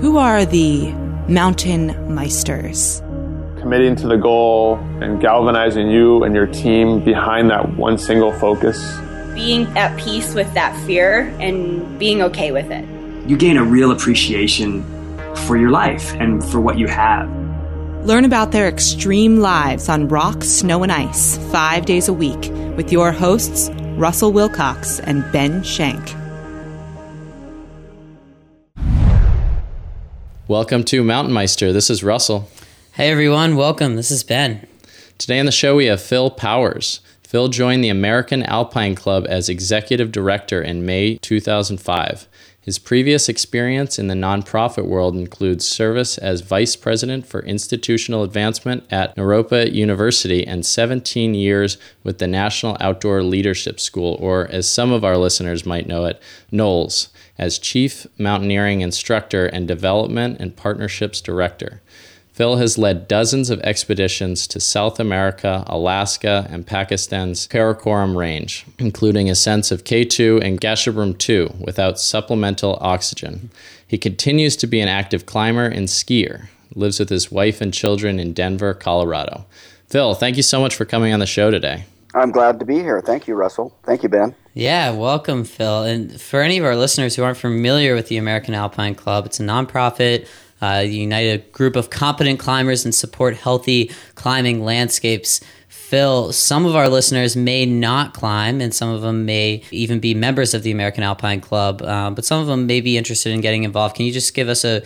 Who are the Mountain Meisters? Committing to the goal and galvanizing you and your team behind that one single focus. Being at peace with that fear and being okay with it. You gain a real appreciation for your life and for what you have. Learn about their extreme lives on rock, snow, and ice 5 days a week with your hosts, Russell Wilcox and Ben Shank. Welcome to Mountain Meister. This is Russell. Hey, everyone. Welcome. This is Ben. Today on the show, we have Phil Powers. Phil joined the American Alpine Club as executive director in May 2005. His previous experience in the nonprofit world includes service as vice president for institutional advancement at Naropa University and 17 years with the National Outdoor Leadership School, or as some of our listeners might know it, NOLS, as chief mountaineering instructor and development and partnerships director. Phil has led dozens of expeditions to South America, Alaska, and Pakistan's Karakoram Range, including ascents of K2 and Gasherbrum II without supplemental oxygen. He continues to be an active climber and skier, lives with his wife and children in Denver, Colorado. Phil, thank you so much for coming on the show today. I'm glad to be here. Thank you, Russell. Thank you, Ben. Yeah, welcome, Phil. And for any of our listeners who aren't familiar with the American Alpine Club, it's a nonprofit. Unite a group of competent climbers and support healthy climbing landscapes. Phil, some of our listeners may not climb, and some of them may even be members of the American Alpine Club, but some of them may be interested in getting involved. Can you just give us a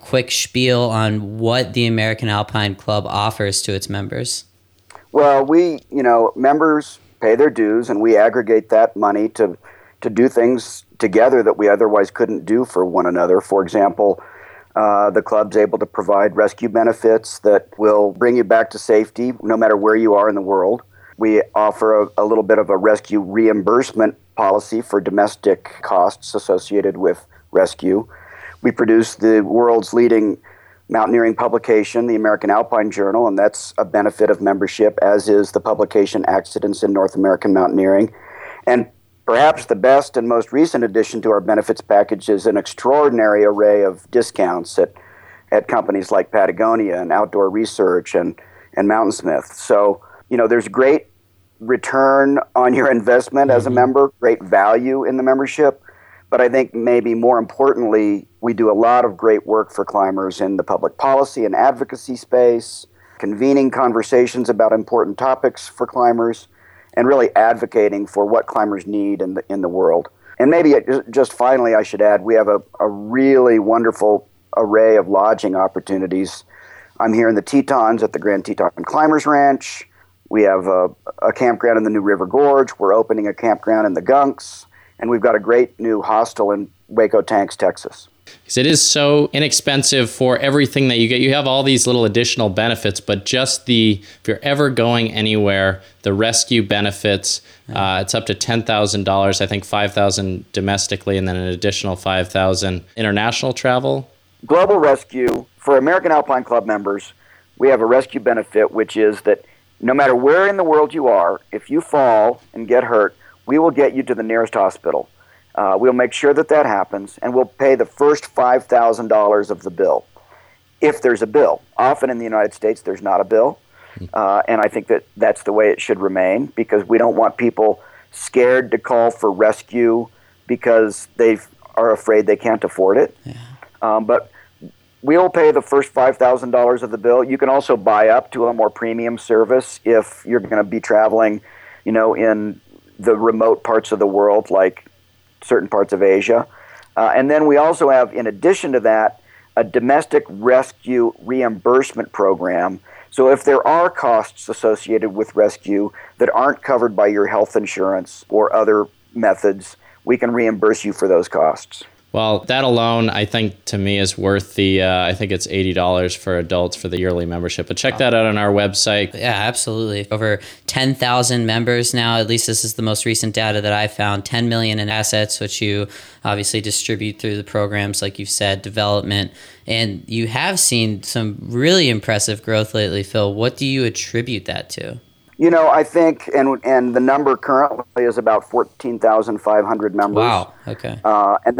quick spiel on what the American Alpine Club offers to its members? Well, members pay their dues, and we aggregate that money to do things together that we otherwise couldn't do for one another. For example, the club's able to provide rescue benefits that will bring you back to safety no matter where you are in the world. We offer a little bit of a rescue reimbursement policy for domestic costs associated with rescue. We produce the world's leading mountaineering publication, the American Alpine Journal, and that's a benefit of membership, as is the publication Accidents in North American Mountaineering. And perhaps the best and most recent addition to our benefits package is an extraordinary array of discounts at companies like Patagonia and Outdoor Research and Mountainsmith. So, there's great return on your investment as a member, great value in the membership. But I think maybe more importantly, we do a lot of great work for climbers in the public policy and advocacy space, convening conversations about important topics for climbers, and really advocating for what climbers need in the world. And maybe just finally, I should add, we have a really wonderful array of lodging opportunities. I'm here in the Tetons at the Grand Teton Climbers Ranch. We have a campground in the New River Gorge. We're opening a campground in the Gunks. And we've got a great new hostel in Waco Tanks, Texas. Because it is so inexpensive for everything that you get. You have all these little additional benefits, but just if you're ever going anywhere, the rescue benefits, it's up to $10,000, I think $5,000 domestically, and then an additional $5,000 international travel. Global Rescue, for American Alpine Club members, we have a rescue benefit, which is that no matter where in the world you are, if you fall and get hurt, we will get you to the nearest hospital. We'll make sure that happens, and we'll pay the first $5,000 of the bill, if there's a bill. Often in the United States, there's not a bill, and I think that's the way it should remain, because we don't want people scared to call for rescue because they are afraid they can't afford it. Yeah. But we'll pay the first $5,000 of the bill. You can also buy up to a more premium service if you're going to be traveling, in the remote parts of the world, like certain parts of Asia. And then we also have, in addition to that, a domestic rescue reimbursement program. So if there are costs associated with rescue that aren't covered by your health insurance or other methods, we can reimburse you for those costs. Well, that alone, I think, to me, is worth the, I think it's $80 for adults for the yearly membership. But check that out on our website. Yeah, absolutely. Over 10,000 members now, at least this is the most recent data that I found, 10 million in assets, which you obviously distribute through the programs, like you've said, development. And you have seen some really impressive growth lately, Phil. What do you attribute that to? You know, I think, and the number currently is about 14,500 members. Wow. Okay. And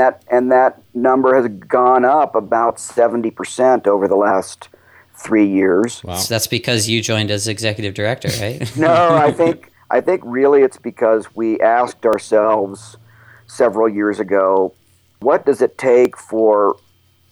that number has gone up about 70% over the last 3 years. Wow. So that's because you joined as executive director, right? No, I think really it's because we asked ourselves several years ago, what does it take for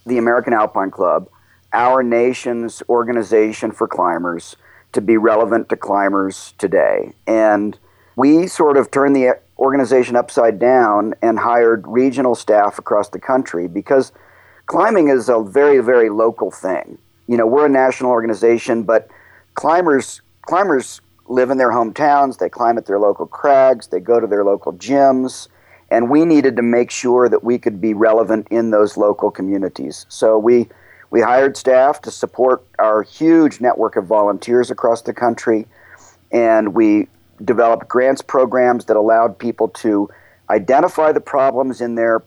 the American Alpine Club, our nation's organization for climbers, to be relevant to climbers today? And we sort of turned the organization upside down and hired regional staff across the country, because climbing is a very, very local thing. You know, we're a national organization, but climbers live in their hometowns, they climb at their local crags, they go to their local gyms, and we needed to make sure that we could be relevant in those local communities. So we hired staff to support our huge network of volunteers across the country, and we developed grants programs that allowed people to identify the problems in their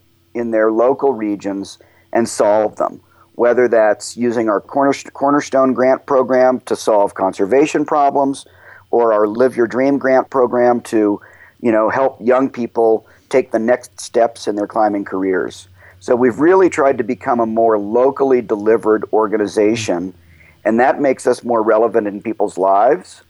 local regions and solve them, whether that's using our Cornerstone Grant Program to solve conservation problems, or our Live Your Dream Grant Program to, you know, help young people take the next steps in their climbing careers. So we've really tried to become a more locally delivered organization, and that makes us more relevant in people's lives.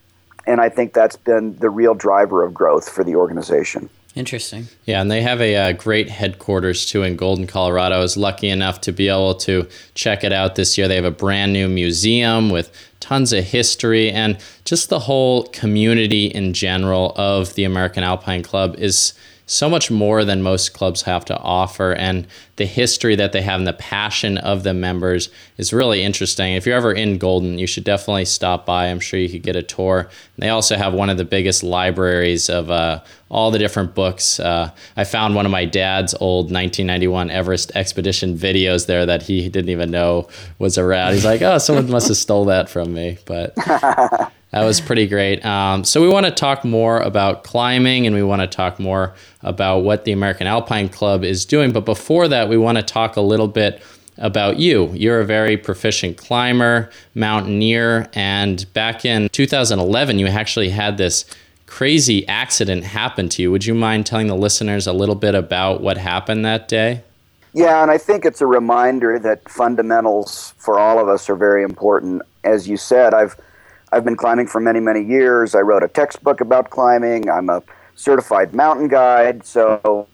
And I think that's been the real driver of growth for the organization. Interesting. Yeah, and they have a great headquarters, too, in Golden, Colorado. I was lucky enough to be able to check it out this year. They have a brand new museum with tons of history, and just the whole community in general of the American Alpine Club is so much more than most clubs have to offer, and the history that they have and the passion of the members is really interesting. If you're ever in Golden, you should definitely stop by. I'm sure you could get a tour. And they also have one of the biggest libraries of all the different books. I found one of my dad's old 1991 Everest expedition videos there that he didn't even know was around. He's like, oh, someone must have stole that from me, but... That was pretty great. So we want to talk more about climbing, and we want to talk more about what the American Alpine Club is doing. But before that, we want to talk a little bit about you. You're a very proficient climber, mountaineer, and back in 2011, you actually had this crazy accident happen to you. Would you mind telling the listeners a little bit about what happened that day? Yeah, and I think it's a reminder that fundamentals for all of us are very important. As you said, I've been climbing for many, many years. I wrote a textbook about climbing. I'm a certified mountain guide. So,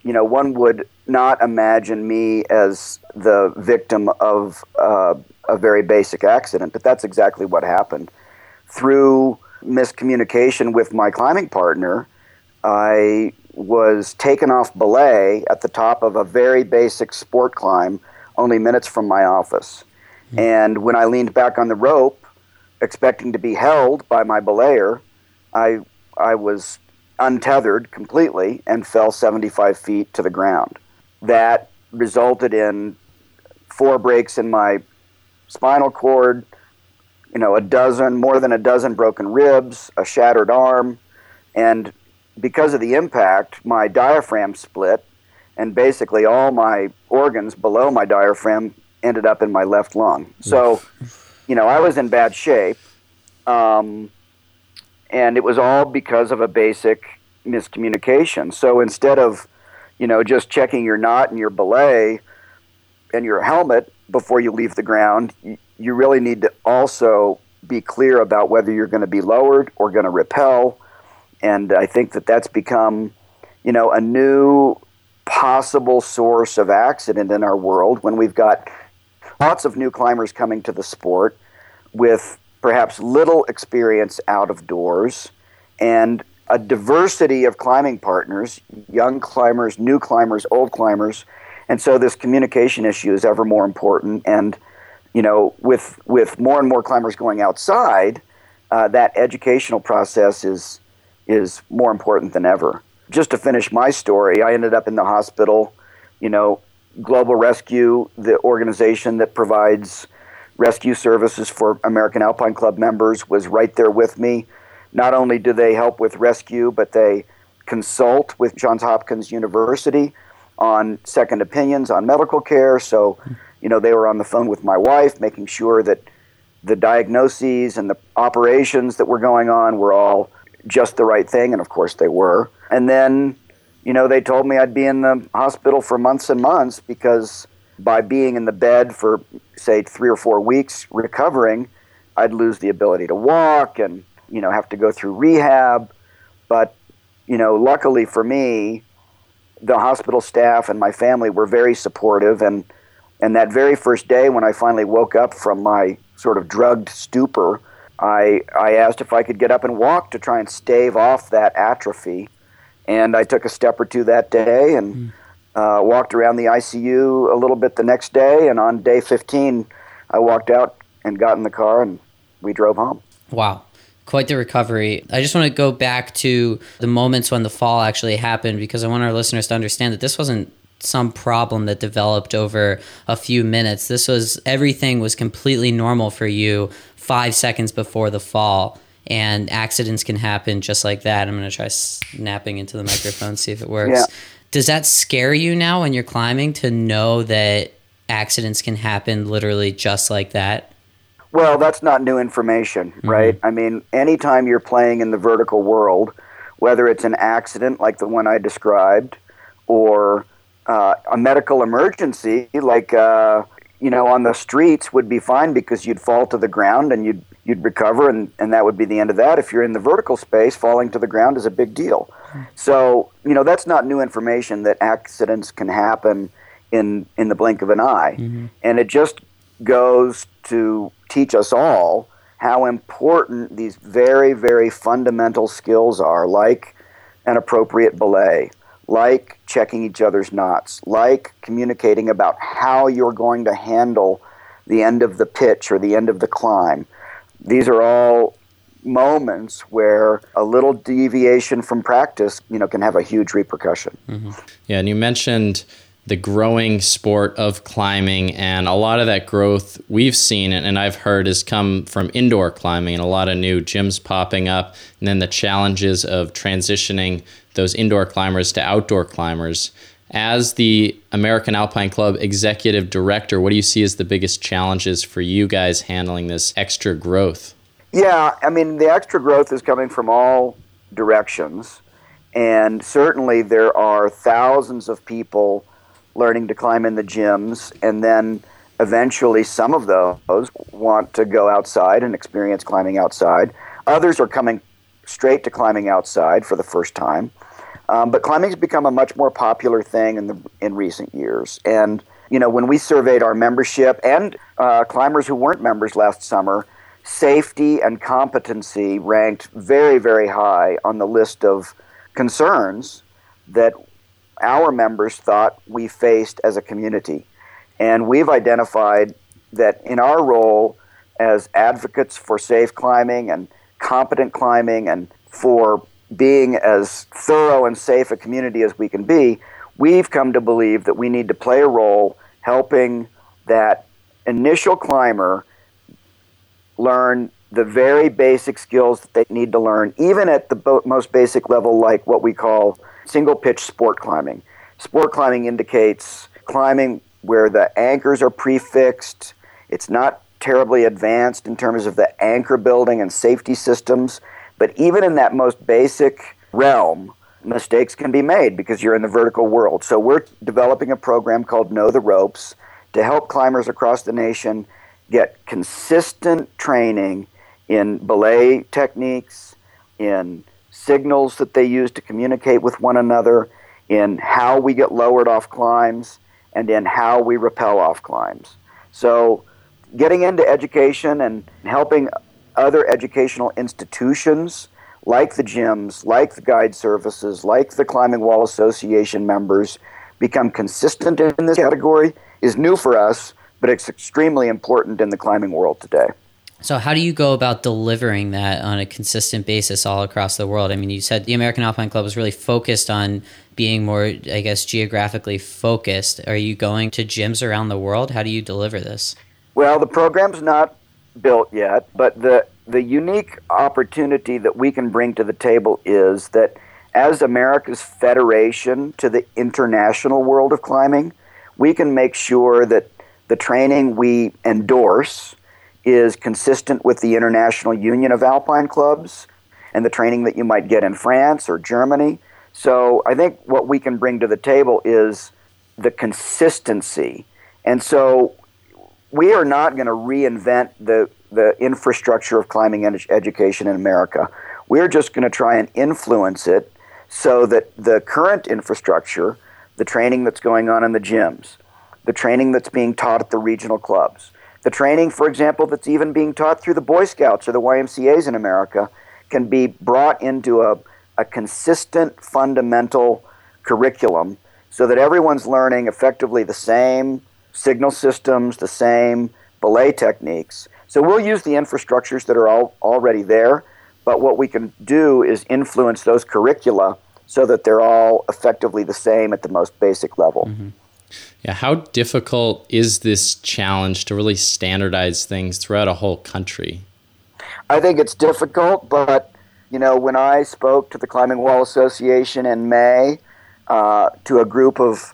you know, one would not imagine me as the victim of a very basic accident, but that's exactly what happened. Through miscommunication with my climbing partner, I was taken off belay at the top of a very basic sport climb, only minutes from my office. Mm-hmm. And when I leaned back on the rope, expecting to be held by my belayer, I was untethered completely and fell 75 feet to the ground. That resulted in 4 breaks in my spinal cord, you know, more than a dozen broken ribs, a shattered arm, and because of the impact, my diaphragm split, and basically all my organs below my diaphragm ended up in my left lung. So... You know, I was in bad shape, and it was all because of a basic miscommunication. So instead of, you know, just checking your knot and your belay and your helmet before you leave the ground, you really need to also be clear about whether you're going to be lowered or going to rappel. And I think that that's become, you know, a new possible source of accident in our world when we've got lots of new climbers coming to the sport with perhaps little experience out of doors, and a diversity of climbing partners, young climbers, new climbers, old climbers. And so this communication issue is ever more important. And, you know, with more and more climbers going outside, that educational process is more important than ever. Just to finish my story, I ended up in the hospital, you know, Global Rescue, the organization that provides rescue services for American Alpine Club members, was right there with me. Not only do they help with rescue, but they consult with Johns Hopkins University on second opinions on medical care. So, you know, they were on the phone with my wife, making sure that the diagnoses and the operations that were going on were all just the right thing, and of course they were. And then, you know, they told me I'd be in the hospital for months and months, because by being in the bed for, say, 3 or 4 weeks recovering, I'd lose the ability to walk and, you know, have to go through rehab. But, you know, luckily for me, the hospital staff and my family were very supportive. And that very first day when I finally woke up from my sort of drugged stupor, I asked if I could get up and walk to try and stave off that atrophy. And I took a step or two that day and walked around the ICU a little bit the next day. And on day 15, I walked out and got in the car and we drove home. Wow. Quite the recovery. I just want to go back to the moments when the fall actually happened, because I want our listeners to understand that this wasn't some problem that developed over a few minutes. This was, everything was completely normal for you 5 seconds before the fall. And accidents can happen just like that. I'm going to try snapping into the microphone, see if it works. Yeah. Does that scare you now when you're climbing, to know that accidents can happen literally just like that? Well, that's not new information, right? Mm-hmm. I mean, anytime you're playing in the vertical world, whether it's an accident like the one I described, or a medical emergency, like, you know, on the streets would be fine because you'd fall to the ground and you'd recover, and that would be the end of that. If you're in the vertical space, falling to the ground is a big deal. So, you know, that's not new information, that accidents can happen in the blink of an eye. Mm-hmm. And it just goes to teach us all how important these very, very fundamental skills are, like an appropriate belay, like checking each other's knots, like communicating about how you're going to handle the end of the pitch or the end of the climb. These are all moments where a little deviation from practice, you know, can have a huge repercussion. Mm-hmm. Yeah, and you mentioned the growing sport of climbing, and a lot of that growth we've seen and I've heard has come from indoor climbing, and a lot of new gyms popping up, and then the challenges of transitioning those indoor climbers to outdoor climbers. As the American Alpine Club Executive Director, what do you see as the biggest challenges for you guys handling this extra growth? Yeah, I mean, the extra growth is coming from all directions. And certainly there are thousands of people learning to climb in the gyms. And then eventually some of those want to go outside and experience climbing outside. Others are coming straight to climbing outside for the first time. But climbing's become a much more popular thing in recent years. And, you know, when we surveyed our membership and climbers who weren't members last summer, safety and competency ranked very, very high on the list of concerns that our members thought we faced as a community. And we've identified that in our role as advocates for safe climbing and competent climbing, and for being as thorough and safe a community as we can be, we've come to believe that we need to play a role helping that initial climber learn the very basic skills that they need to learn, even at the most basic level, like what we call single pitch sport climbing. Sport climbing indicates climbing where the anchors are prefixed. It's not terribly advanced in terms of the anchor building and safety systems. But even in that most basic realm, mistakes can be made because you're in the vertical world. So we're developing a program called Know the Ropes to help climbers across the nation get consistent training in belay techniques, in signals that they use to communicate with one another, in how we get lowered off climbs, and in how we rappel off climbs. So getting into education and helping other educational institutions like the gyms, like the guide services, like the Climbing Wall Association members become consistent in this category is new for us, but it's extremely important in the climbing world today. So how do you go about delivering that on a consistent basis all across the world? I mean, you said the American Alpine Club is really focused on being more, I guess, geographically focused. Are you going to gyms around the world? How do you deliver this? Well, the program's not built yet, but the unique opportunity that we can bring to the table is that as America's federation to the international world of climbing, we can make sure that the training we endorse is consistent with the International Union of Alpine Clubs and the training that you might get in France or Germany. So I think what we can bring to the table is the consistency. And so we are not going to reinvent the infrastructure of climbing education in America. We're just going to try and influence it so that the current infrastructure, the training that's going on in the gyms, the training that's being taught at the regional clubs, the training, for example, that's even being taught through the Boy Scouts or the YMCAs in America, can be brought into a consistent, fundamental curriculum so that everyone's learning effectively the same signal systems, the same belay techniques. So we'll use the infrastructures that are already there, but what we can do is influence those curricula so that they're all effectively the same at the most basic level. Mm-hmm. Yeah, how difficult is this challenge to really standardize things throughout a whole country? I think it's difficult, but you know, when I spoke to the Climbing Wall Association in May to a group of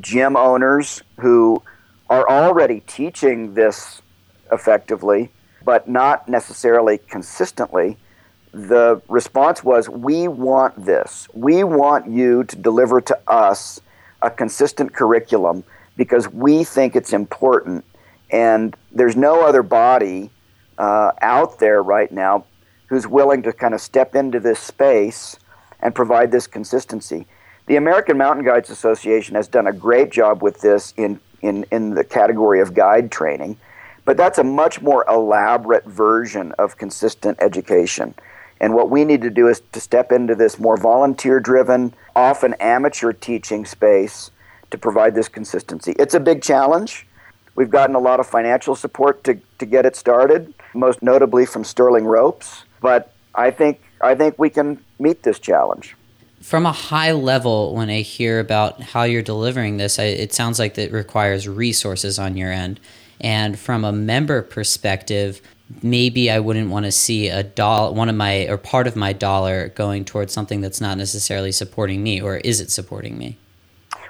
gym owners who are already teaching this effectively, but not necessarily consistently, the response was, we want this. We want you to deliver to us a consistent curriculum because we think it's important, and there's no other body out there right now who's willing to kind of step into this space and provide this consistency. The American Mountain Guides Association has done a great job with this in the category of guide training, but that's a much more elaborate version of consistent education. And what we need to do is to step into this more volunteer-driven, often amateur teaching space to provide this consistency. It's a big challenge. We've gotten a lot of financial support to get it started, most notably from Sterling Ropes. But I think we can meet this challenge. From a high level, when I hear about how you're delivering this, it sounds like it requires resources on your end. And from a member perspective, maybe I wouldn't want to see part of my dollar going towards something that's not necessarily supporting me, or is it supporting me?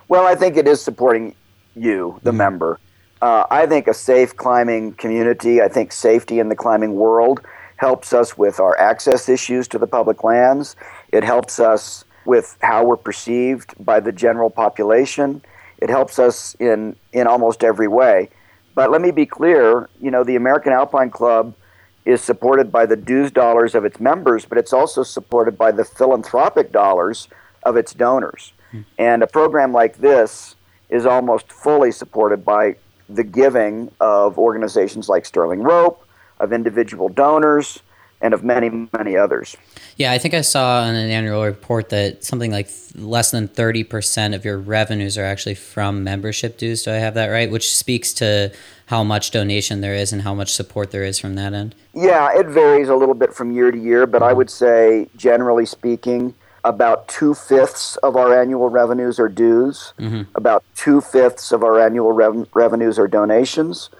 Well, I think it is supporting you, the member. I think a safe climbing community, I think safety in the climbing world helps us with our access issues to the public lands. It helps us with how we're perceived by the general population. It helps us in almost every way. But let me be clear, you know, the American Alpine Club is supported by the dues dollars of its members, but it's also supported by the philanthropic dollars of its donors. And a program like this is almost fully supported by the giving of organizations like Sterling Rope, of individual donors, and of many, many others. Yeah, I think I saw in an annual report that something like less than 30% of your revenues are actually from membership dues. Do I have that right? Which speaks to how much donation there is and how much support there is from that end. Yeah, it varies a little bit from year to year, but I would say, generally speaking, about 2/5 of our annual revenues are dues. Mm-hmm. About 2/5 of our annual revenues are donations,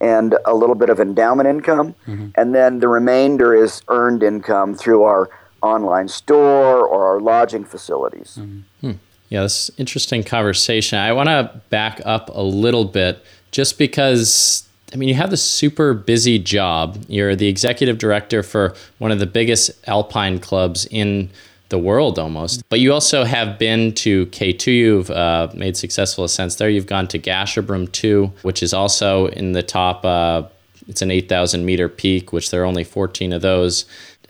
and a little bit of endowment income. Mm-hmm. And then the remainder is earned income through our online store or our lodging facilities. Mm-hmm. Yeah, this is an interesting conversation. I want to back up a little bit just because, I mean, you have this super busy job. You're the executive director for one of the biggest alpine clubs in the world almost, but you also have been to K2, you've made successful ascents there, you've gone to Gasherbrum II, which is also in the top, it's an 8,000 meter peak, which there are only 14 of those.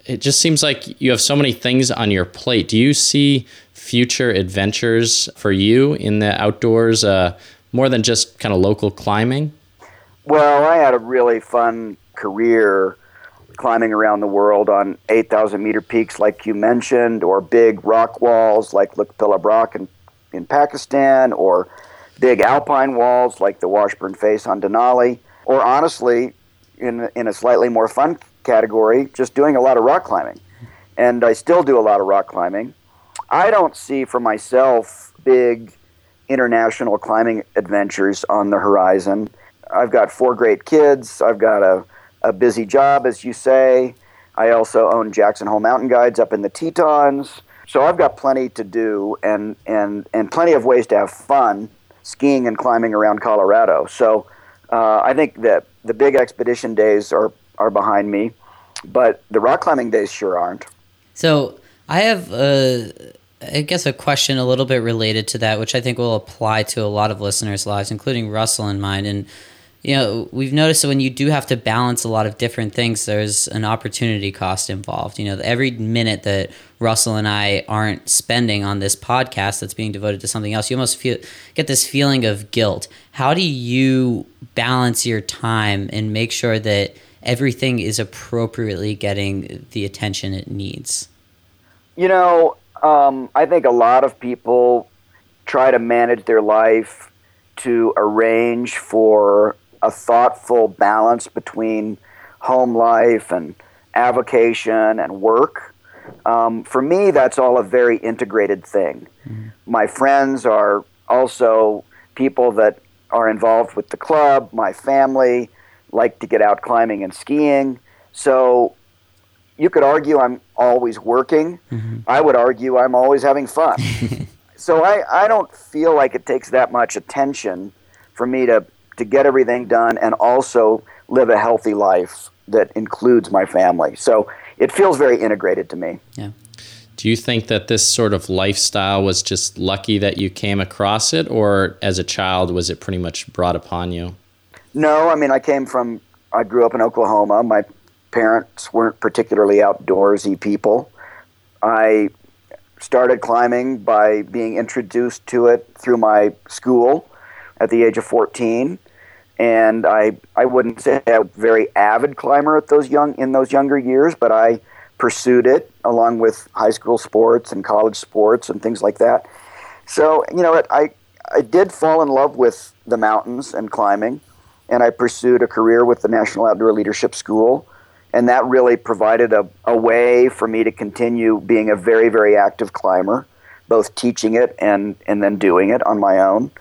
It just seems like you have so many things on your plate. Do you see future adventures for you in the outdoors, more than just kind of local climbing? Well, I had a really fun career climbing around the world on 8,000 meter peaks like you mentioned, or big rock walls like Lukpilla Rock in Pakistan, or big alpine walls like the Washburn Face on Denali, or honestly, in a slightly more fun category, just doing a lot of rock climbing. And I still do a lot of rock climbing. I don't see for myself big international climbing adventures on the horizon. I've got 4 great kids. I've got a busy job, as you say. I also own Jackson Hole Mountain Guides up in the Tetons. So I've got plenty to do and plenty of ways to have fun skiing and climbing around Colorado. So I think that the big expedition days are behind me, but the rock climbing days sure aren't. So I have, a question a little bit related to that, which I think will apply to a lot of listeners' lives, including Russell and mine. And, you know, we've noticed that when you do have to balance a lot of different things, there's an opportunity cost involved. You know, every minute that Russell and I aren't spending on this podcast that's being devoted to something else, you almost get this feeling of guilt. How do you balance your time and make sure that everything is appropriately getting the attention it needs? You know, I think a lot of people try to manage their life to arrange for a thoughtful balance between home life and avocation and work. For me, that's all a very integrated thing. Mm-hmm. My friends are also people that are involved with the club. My family like to get out climbing and skiing. So you could argue I'm always working. Mm-hmm. I would argue I'm always having fun. So I don't feel like it takes that much attention for me to get everything done and also live a healthy life that includes my family. So it feels very integrated to me. Yeah. Do you think that this sort of lifestyle was just lucky that you came across it, or as a child was it pretty much brought upon you? No, I mean, I grew up in Oklahoma. My parents weren't particularly outdoorsy people. I started climbing by being introduced to it through my school at the age of 14. And I wouldn't say I was a very avid climber in those younger years, but I pursued it along with high school sports and college sports and things like that. So, you know, I did fall in love with the mountains and climbing. And I pursued a career with the National Outdoor Leadership School, and that really provided a way for me to continue being a very, very active climber, both teaching it and then doing it on my own.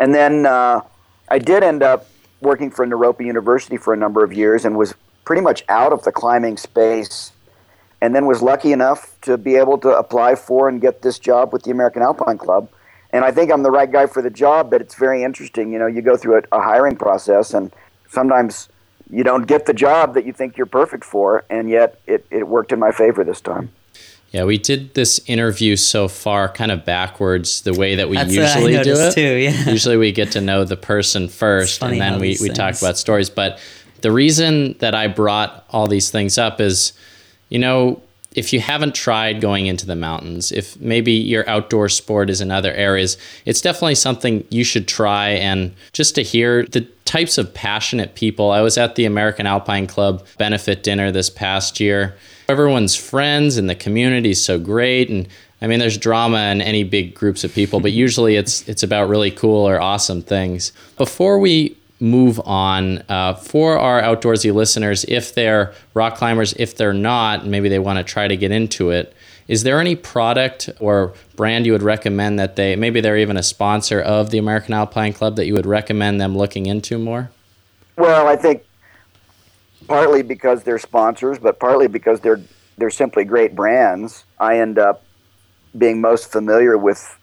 And then I did end up working for Naropa University for a number of years and was pretty much out of the climbing space, and then was lucky enough to be able to apply for and get this job with the American Alpine Club. And I think I'm the right guy for the job, but it's very interesting. You know, you go through a hiring process, and sometimes you don't get the job that you think you're perfect for, and yet it worked in my favor this time. Yeah, we did this interview so far kind of backwards the way that we usually do it. Too, yeah. Usually we get to know the person first, and then we talk about stories. But the reason that I brought all these things up is, you know, if you haven't tried going into the mountains, if maybe your outdoor sport is in other areas, it's definitely something you should try. And just to hear the types of passionate people. I was at the American Alpine Club benefit dinner this past year. Everyone's friends and the community is so great. And I mean, there's drama in any big groups of people, but usually it's about really cool or awesome things. Before we move on, for our outdoorsy listeners, if they're rock climbers, if they're not, maybe they want to try to get into it, is there any product or brand you would recommend that maybe they're even a sponsor of the American Alpine Club, that you would recommend them looking into more? Well, I think partly because they're sponsors, but partly because they're simply great brands, I end up being most familiar with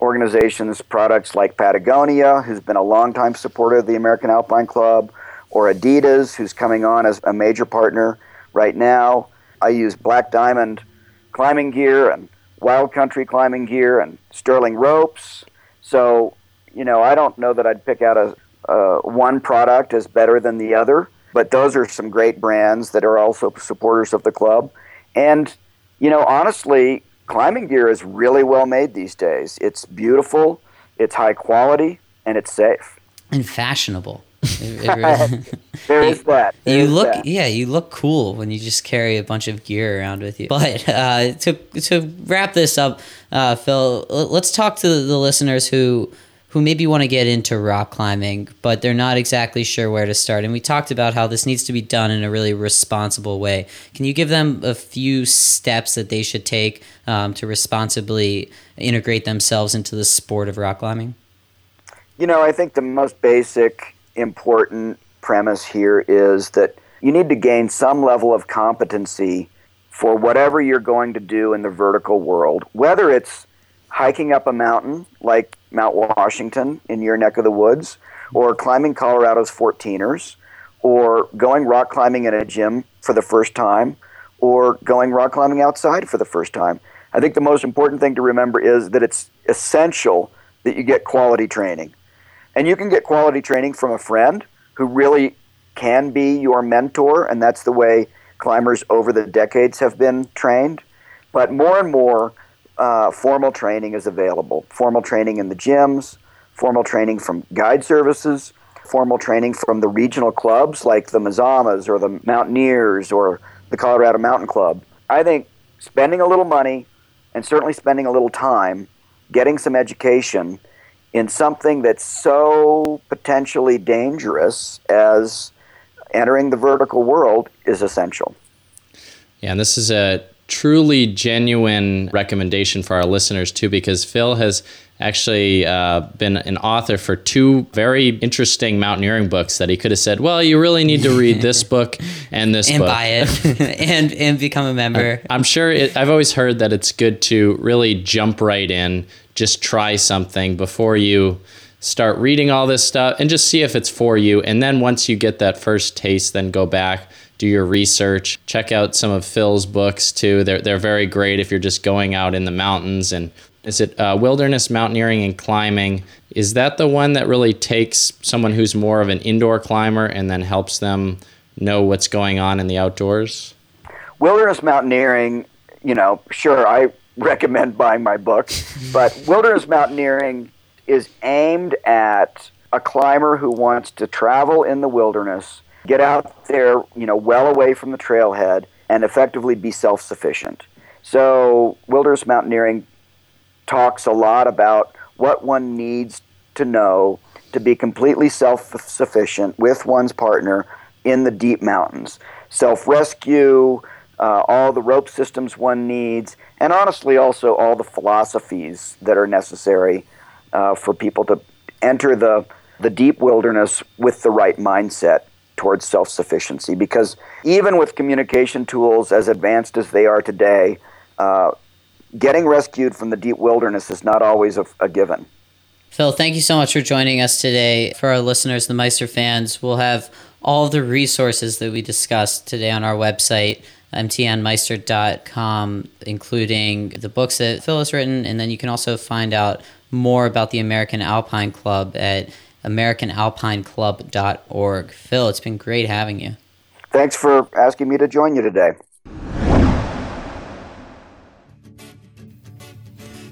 organizations, products like Patagonia, who's been a longtime supporter of the American Alpine Club, or Adidas, who's coming on as a major partner right now. I use Black Diamond climbing gear and Wild Country climbing gear and Sterling Ropes. So, you know, I don't know that I'd pick out one product as better than the other, but those are some great brands that are also supporters of the club. And, you know, honestly, climbing gear is really well made these days. It's beautiful, it's high quality, and it's safe. And fashionable. You look cool when you just carry a bunch of gear around with you. But to wrap this up, Phil, let's talk to the listeners who maybe want to get into rock climbing, but they're not exactly sure where to start. And we talked about how this needs to be done in a really responsible way. Can you give them a few steps that they should take to responsibly integrate themselves into the sport of rock climbing? You know, I think the most basic, important premise here is that you need to gain some level of competency for whatever you're going to do in the vertical world, whether it's hiking up a mountain like Mount Washington in your neck of the woods, or climbing Colorado's 14ers, or going rock climbing in a gym for the first time, or going rock climbing outside for the first time. I think the most important thing to remember is that it's essential that you get quality training. And you can get quality training from a friend who really can be your mentor, and that's the way climbers over the decades have been trained. But more and more, formal training is available. Formal training in the gyms, formal training from guide services, formal training from the regional clubs like the Mazamas or the Mountaineers or the Colorado Mountain Club. I think spending a little money and certainly spending a little time getting some education in something that's so potentially dangerous as entering the vertical world is essential. Yeah, and this is a truly genuine recommendation for our listeners too, because Phil has actually been an author for two very interesting mountaineering books that he could have said, well, you really need to read this book and this and book. And buy it and become a member. I'm sure I've always heard that it's good to really jump right in, just try something before you start reading all this stuff and just see if it's for you. And then once you get that first taste, then go back, do your research, check out some of Phil's books too. They're very great if you're just going out in the mountains. And is it Wilderness Mountaineering and Climbing? Is that the one that really takes someone who's more of an indoor climber and then helps them know what's going on in the outdoors? Wilderness Mountaineering, sure, I recommend buying my book, but Wilderness Mountaineering is aimed at a climber who wants to travel in the wilderness, get out there, well away from the trailhead, and effectively be self-sufficient. So Wilderness Mountaineering talks a lot about what one needs to know to be completely self-sufficient with one's partner in the deep mountains. Self-rescue, all the rope systems one needs, and honestly also all the philosophies that are necessary for people to enter the deep wilderness with the right mindset towards self-sufficiency. Because even with communication tools as advanced as they are today, getting rescued from the deep wilderness is not always a given. Phil, thank you so much for joining us today. For our listeners, the Meister fans, we'll have all the resources that we discussed today on our website, mtnmeister.com, including the books that Phil has written. And then you can also find out more about the American Alpine Club at americanalpineclub.org. Phil, it's been great having you. Thanks for asking me to join you today.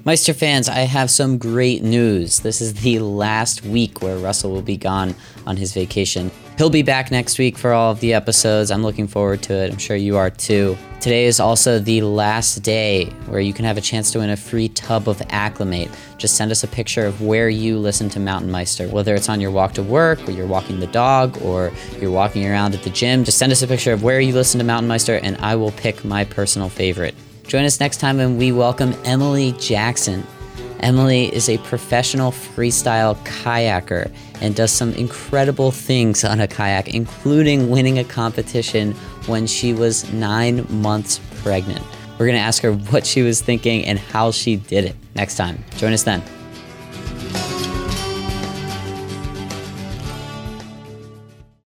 Meister fans, I have some great news. This is the last week where Russell will be gone on his vacation. He'll be back next week for all of the episodes. I'm looking forward to it. I'm sure you are too. Today is also the last day where you can have a chance to win a free tub of Acclimate. Just send us a picture of where you listen to Mountain Meister, whether it's on your walk to work, or you're walking the dog, or you're walking around at the gym. Just send us a picture of where you listen to Mountain Meister, and I will pick my personal favorite. Join us next time when we welcome Emily Jackson. Emily is a professional freestyle kayaker and does some incredible things on a kayak, including winning a competition when she was 9 months pregnant. We're going to ask her what she was thinking and how she did it next time. Join us then.